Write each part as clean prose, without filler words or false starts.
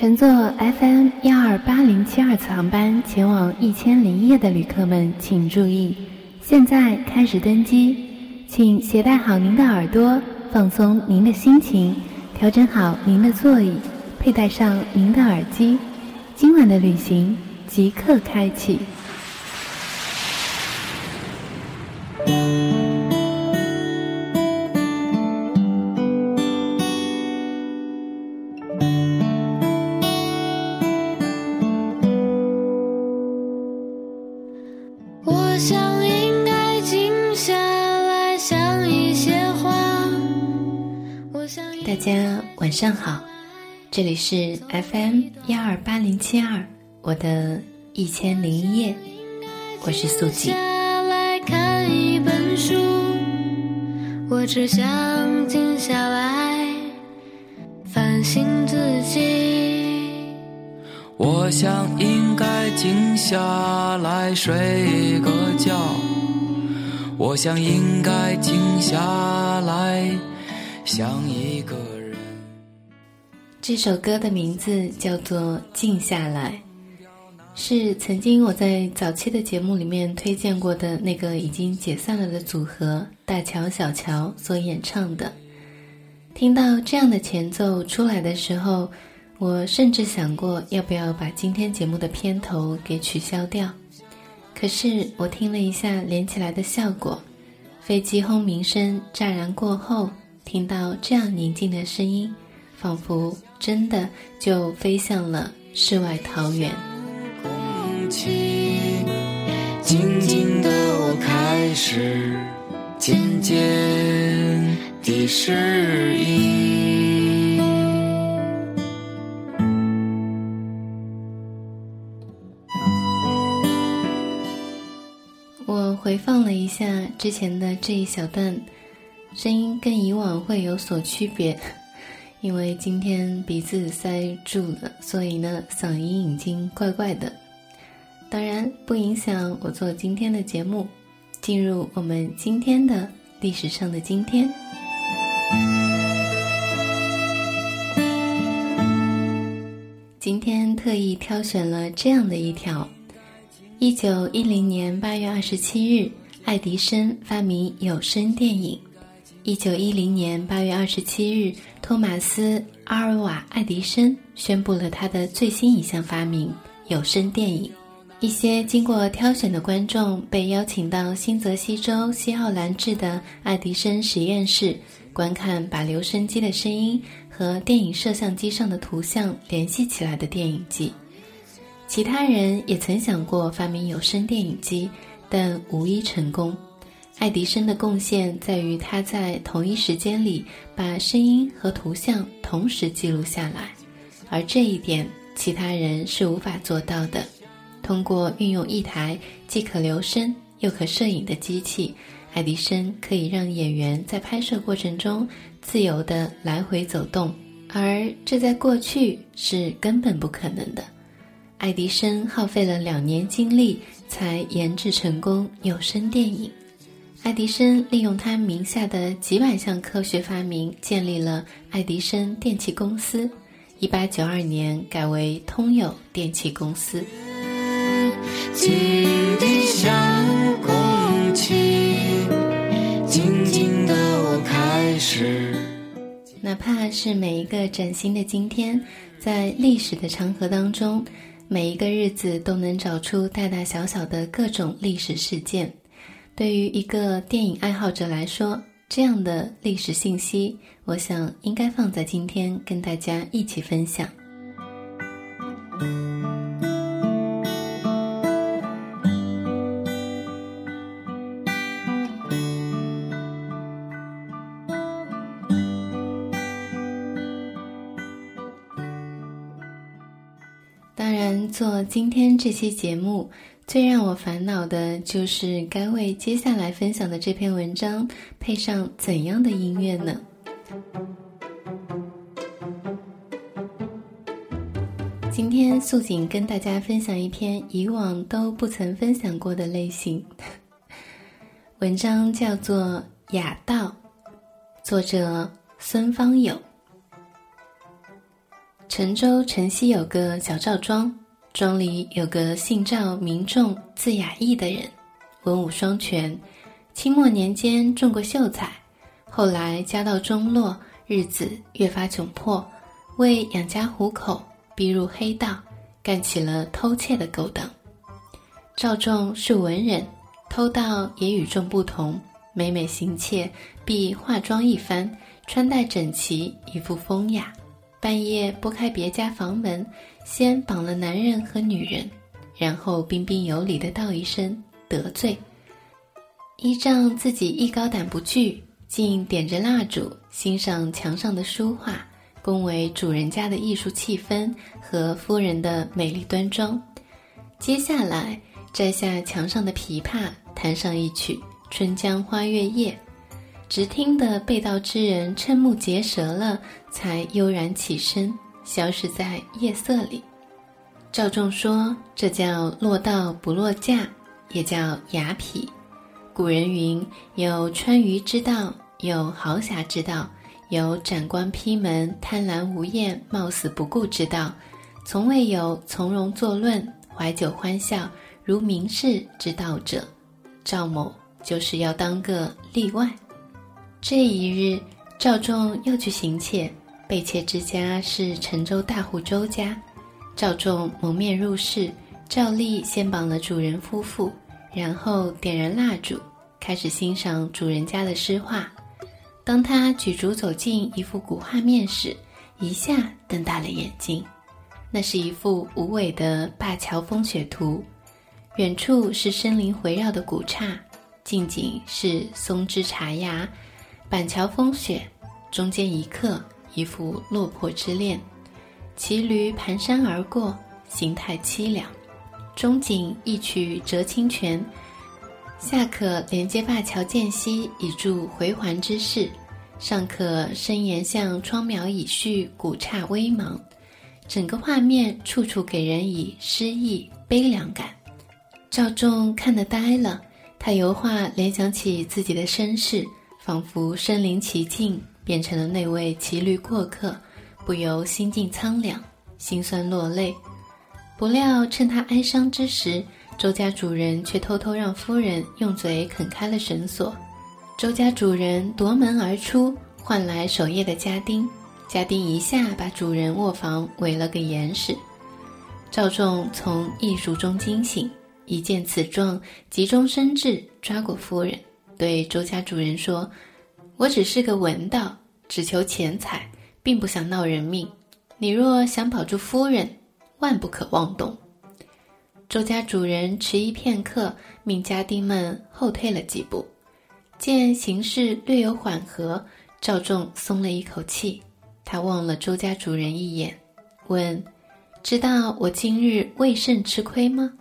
乘坐 FM 128072次航班前往1001夜的旅客们请注意，现在开始登机，请携带好您的耳朵，放松您的心情，调整好您的座椅，佩戴上您的耳机，今晚的旅行即刻开启。大家晚上好，这里是 FM128072，我的1001夜，我是素锦。来看一本书，我只想静下来反省自己。我想应该静下来睡个觉，我想应该静下来想一个人。这首歌的名字叫做《静下来》，是曾经我在早期的节目里面推荐过的那个已经解散了的组合大乔小乔所演唱的。听到这样的前奏出来的时候，我甚至想过要不要把今天节目的片头给取消掉，可是我听了一下连起来的效果，飞机轰鸣声乍然过后，听到这样宁静的声音，仿佛真的就飞向了世外桃源。空气静静的，我开始渐渐地适应。我回放了一下之前的这一小段，声音跟以往会有所区别，因为今天鼻子塞住了，所以呢嗓音已经怪怪的。当然不影响我做今天的节目，进入我们今天的历史上的今天。今天特意挑选了这样的一条：1910年8月27日，爱迪生发明有声电影。1910年8月27日，托马斯·阿尔瓦·爱迪生宣布了他的最新一项发明——有声电影。一些经过挑选的观众被邀请到新泽西州西奥兰治的爱迪生实验室，观看把留声机的声音和电影摄像机上的图像联系起来的电影机。其他人也曾想过发明有声电影机，但无一成功。爱迪生的贡献在于他在同一时间里把声音和图像同时记录下来，而这一点其他人是无法做到的。通过运用一台既可留声又可摄影的机器，爱迪生可以让演员在拍摄过程中自由地来回走动，而这在过去是根本不可能的。爱迪生耗费了2年精力才研制成功有声电影。爱迪生利用他名下的几百项科学发明，建立了爱迪生电器公司，1892年改为通有电器公司。静地像空气，静静的我开始。哪怕是每一个崭新的今天，在历史的长河当中，每一个日子都能找出大大小小的各种历史事件。对于一个电影爱好者来说，这样的历史信息，我想应该放在今天跟大家一起分享。当然，做今天这期节目最让我烦恼的就是该为接下来分享的这篇文章配上怎样的音乐呢？今天素锦跟大家分享一篇以往都不曾分享过的类型，文章叫做《雅道》，作者孙方友。陈州城西有个小赵庄，庄里有个姓赵名仲字雅义的人，文武双全，清末年间中过秀才，后来家道中落，日子越发窘迫，为养家糊口，逼入黑道，干起了偷窃的勾当。赵仲是文人，偷盗也与众不同，每每行窃必化妆一番，穿戴整齐，一副风雅，半夜拨开别家房门，先绑了男人和女人，然后彬彬有礼地道一声得罪，依仗自己艺高胆不惧，竟点着蜡烛欣赏墙上的书画，恭维主人家的艺术气氛和夫人的美丽端庄。接下来摘下墙上的琵琶，弹上一曲《春江花月夜》，直听得被盗之人瞠目结舌了，才悠然起身，消失在夜色里。赵仲说，这叫落道不落价，也叫雅痞。古人云，有川渝之道，有豪侠之道，有斩官劈门、贪婪无厌、冒死不顾之道，从未有从容作论、怀酒欢笑、如名士之道者。赵某就是要当个例外。这一日，赵仲又去行窃，被窃之家是陈州大户周家。赵仲蒙面入室，照例先绑了主人夫妇，然后点燃蜡烛，开始欣赏主人家的诗画。当他举烛走进一幅古画面时，一下瞪大了眼睛，那是一幅无尾的灞桥风雪图。远处是森林回绕的古刹，近景是松枝茶芽、板桥风雪，中间一刻一副落魄之恋，骑驴蹒跚而过，形态凄凉。中景一曲折清泉，下可连接灞桥间隙，以助回环之势；上可伸延向窗苗以续古刹微茫。整个画面处处给人以诗意悲凉感。赵仲看得呆了，他油画联想起自己的身世，仿佛身临其境，变成了那位骑驴过客，不由心境苍凉，心酸落泪。不料趁他哀伤之时，周家主人却偷偷让夫人用嘴啃开了绳索。周家主人夺门而出，换来守夜的家丁。家丁一下把主人卧房围了个严实。赵仲从艺术中惊醒，一见此状，急中生智，抓过夫人，对周家主人说：“我只是个文道，只求钱财，并不想闹人命。你若想保住夫人，万不可妄动。”周家主人迟疑片刻，命家丁们后退了几步。见形势略有缓和，赵仲松了一口气。他望了周家主人一眼，问：“知道我今日为甚吃亏吗？”“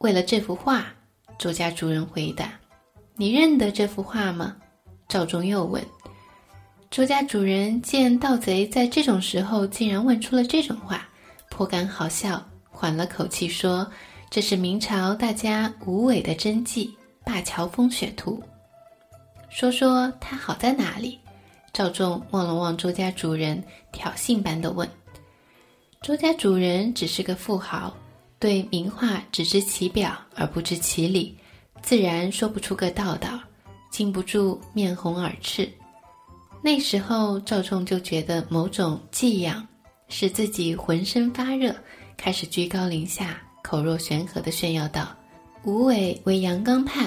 为了这幅画。”周家主人回答。“你认得这幅画吗？”赵仲又问。周家主人见盗贼在这种时候竟然问出了这种话，颇感好笑，缓了口气说：“这是明朝大家无尾的真迹《灞桥风雪图》。”说它好在哪里？赵仲望了望周家主人，挑衅般地问。周家主人只是个富豪，对名画只知其表而不知其里，自然说不出个道道，禁不住面红耳赤。那时候赵仲就觉得某种寄养使自己浑身发热，开始居高临下，口若悬河地炫耀道：“吴伟为阳刚派，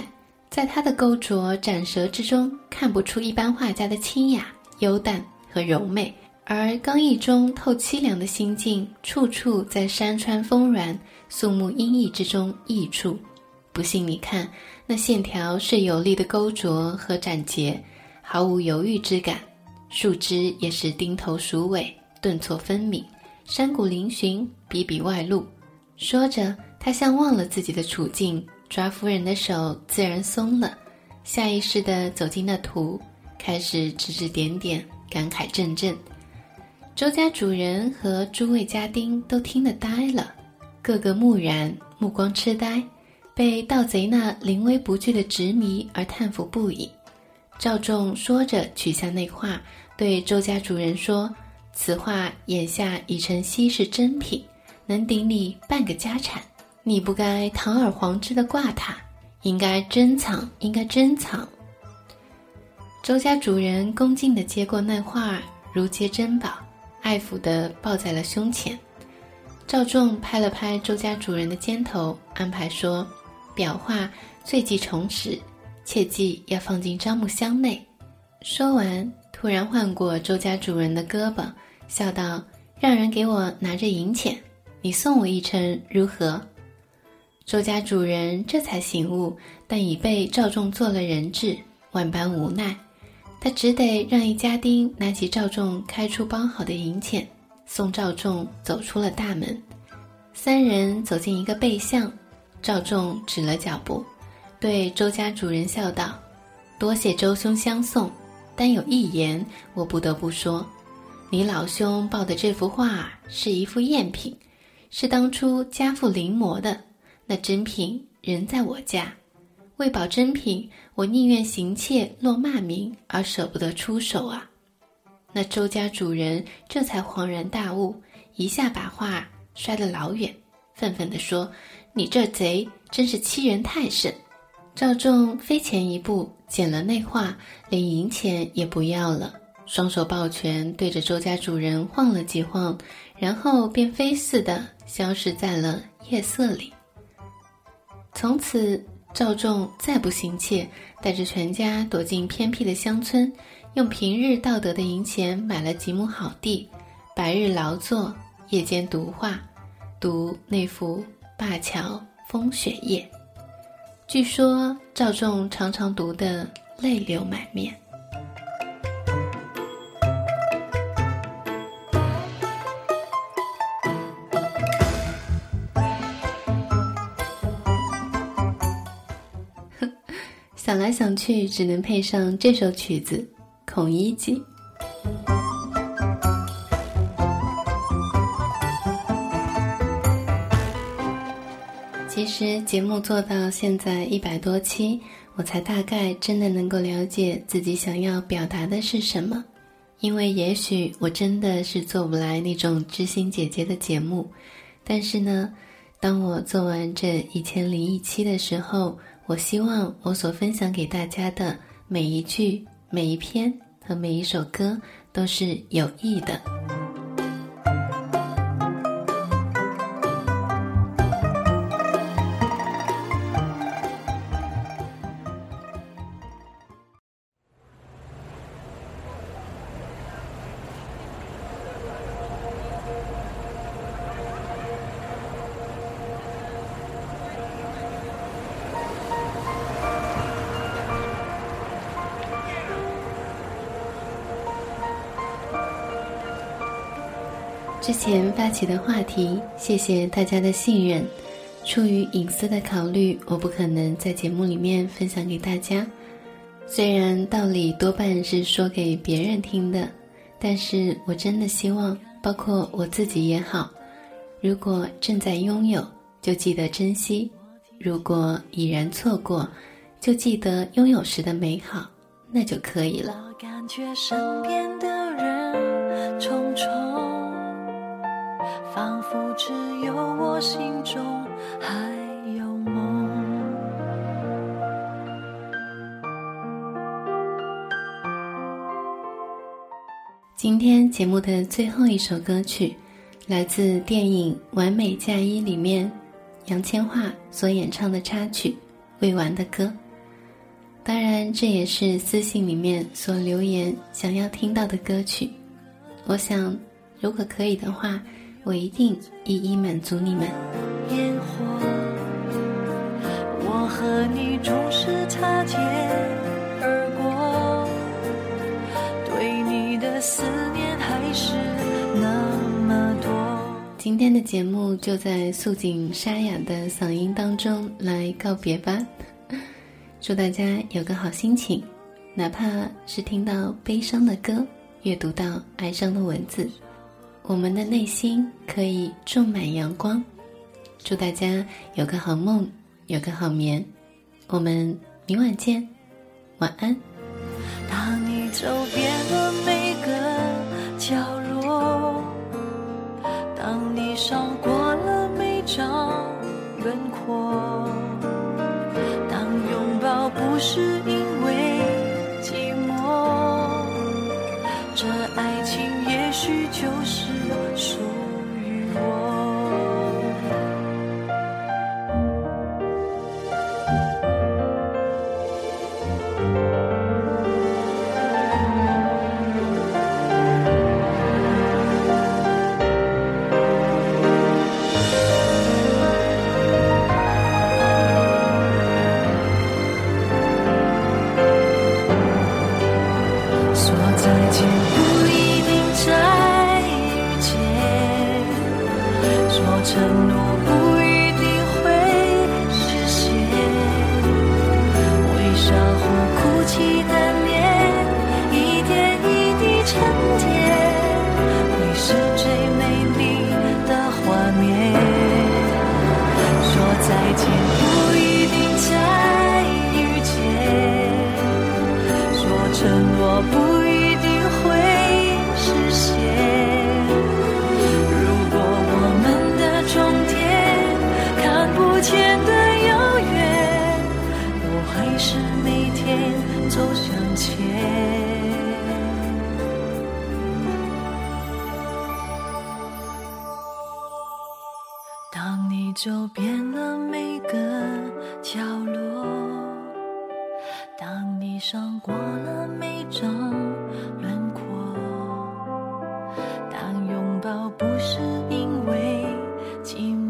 在他的钩啄斩舌之中，看不出一般画家的清雅、幽淡和柔媚，而刚毅中透凄凉的心境，处处在山川峰峦、肃穆阴翳之中溢出。不信你看，那线条是有力的钩啄和斩截，毫无犹豫之感；树枝也是钉头鼠尾，顿挫分明，山谷嶙峋，比比外露。”说着，他像忘了自己的处境，抓夫人的手自然松了，下意识地走进那图，开始指指点点，感慨阵阵。周家主人和诸位家丁都听得呆了，个个木然，目光痴呆，被盗贼那临危不惧的执迷而叹服不已。赵仲说着取下那画，对周家主人说：“此话眼下已成稀世珍品，能顶你半个家产。你不该堂而皇之的挂它，应该珍藏。周家主人恭敬地接过那画儿，如接珍宝，爱抚地抱在了胸前。赵仲拍了拍周家主人的肩头，安排说：裱画最忌重拾，切记要放进樟木箱内。说完突然换过周家主人的胳膊，笑道：让人给我拿着银钱，你送我一程如何？周家主人这才醒悟，但已被赵仲做了人质，万般无奈。他只得让一家丁拿起赵仲开出包好的银钱，送赵仲走出了大门。三人走进一个背巷，赵仲止了脚步，对周家主人笑道：多谢周兄相送，但有一言我不得不说，你老兄抱的这幅画是一幅赝品，是当初家父临摹的，那真品仍在我家。为保真品，我宁愿行窃落骂名，而舍不得出手啊。那周家主人这才恍然大悟，一下把画摔得老远，愤愤地说：你这贼真是欺人太甚。赵仲飞前一步捡了那画，连银钱也不要了，双手抱拳对着周家主人晃了几晃，然后便飞似的消失在了夜色里。从此赵仲再不行窃，带着全家躲进偏僻的乡村，用平日盗得的银钱买了几亩好地，白日劳作，夜间读画，读那幅灞桥风雪夜。据说赵仲常常读得泪流满面。想来想去，只能配上这首曲子《孔乙己》。其实节目做到现在100多期，我才大概真的能够了解自己想要表达的是什么。因为也许我真的是做不来那种知心姐姐的节目，但是呢，当我做完这1001期的时候，我希望我所分享给大家的每一句、每一篇和每一首歌都是有益的。之前发起的话题，谢谢大家的信任。出于隐私的考虑，我不可能在节目里面分享给大家。虽然道理多半是说给别人听的，但是我真的希望，包括我自己也好，如果正在拥有，就记得珍惜；如果已然错过，就记得拥有时的美好，那就可以了。我感觉身边的人重重，仿佛只有我心中还有梦。今天节目的最后一首歌曲，来自电影《完美嫁衣》里面杨千嬅所演唱的插曲《未完的歌》。当然，这也是私信里面所留言想要听到的歌曲。我想，如果可以的话，我一定一一满足你们。烟火，我和你总是擦肩而过，对你的思念还是那么多。今天的节目就在素锦沙哑的嗓音当中来告别吧。祝大家有个好心情，哪怕是听到悲伤的歌，阅读到哀伤的文字，我们的内心可以种满阳光。祝大家有个好梦，有个好眠，我们明晚见，晚安。当你走遍了每个角落，爱情也许就是属于我。说再见不一定再遇见，说承诺不一定会实现，微笑或哭泣难免，一点一滴沉淀，会是最美丽的画面。说再见不一定再遇见，说承诺不一定会实现，是每天走向前。当你走遍了每个角落，当你上过了每种轮廓，当拥抱不是因为寂寞，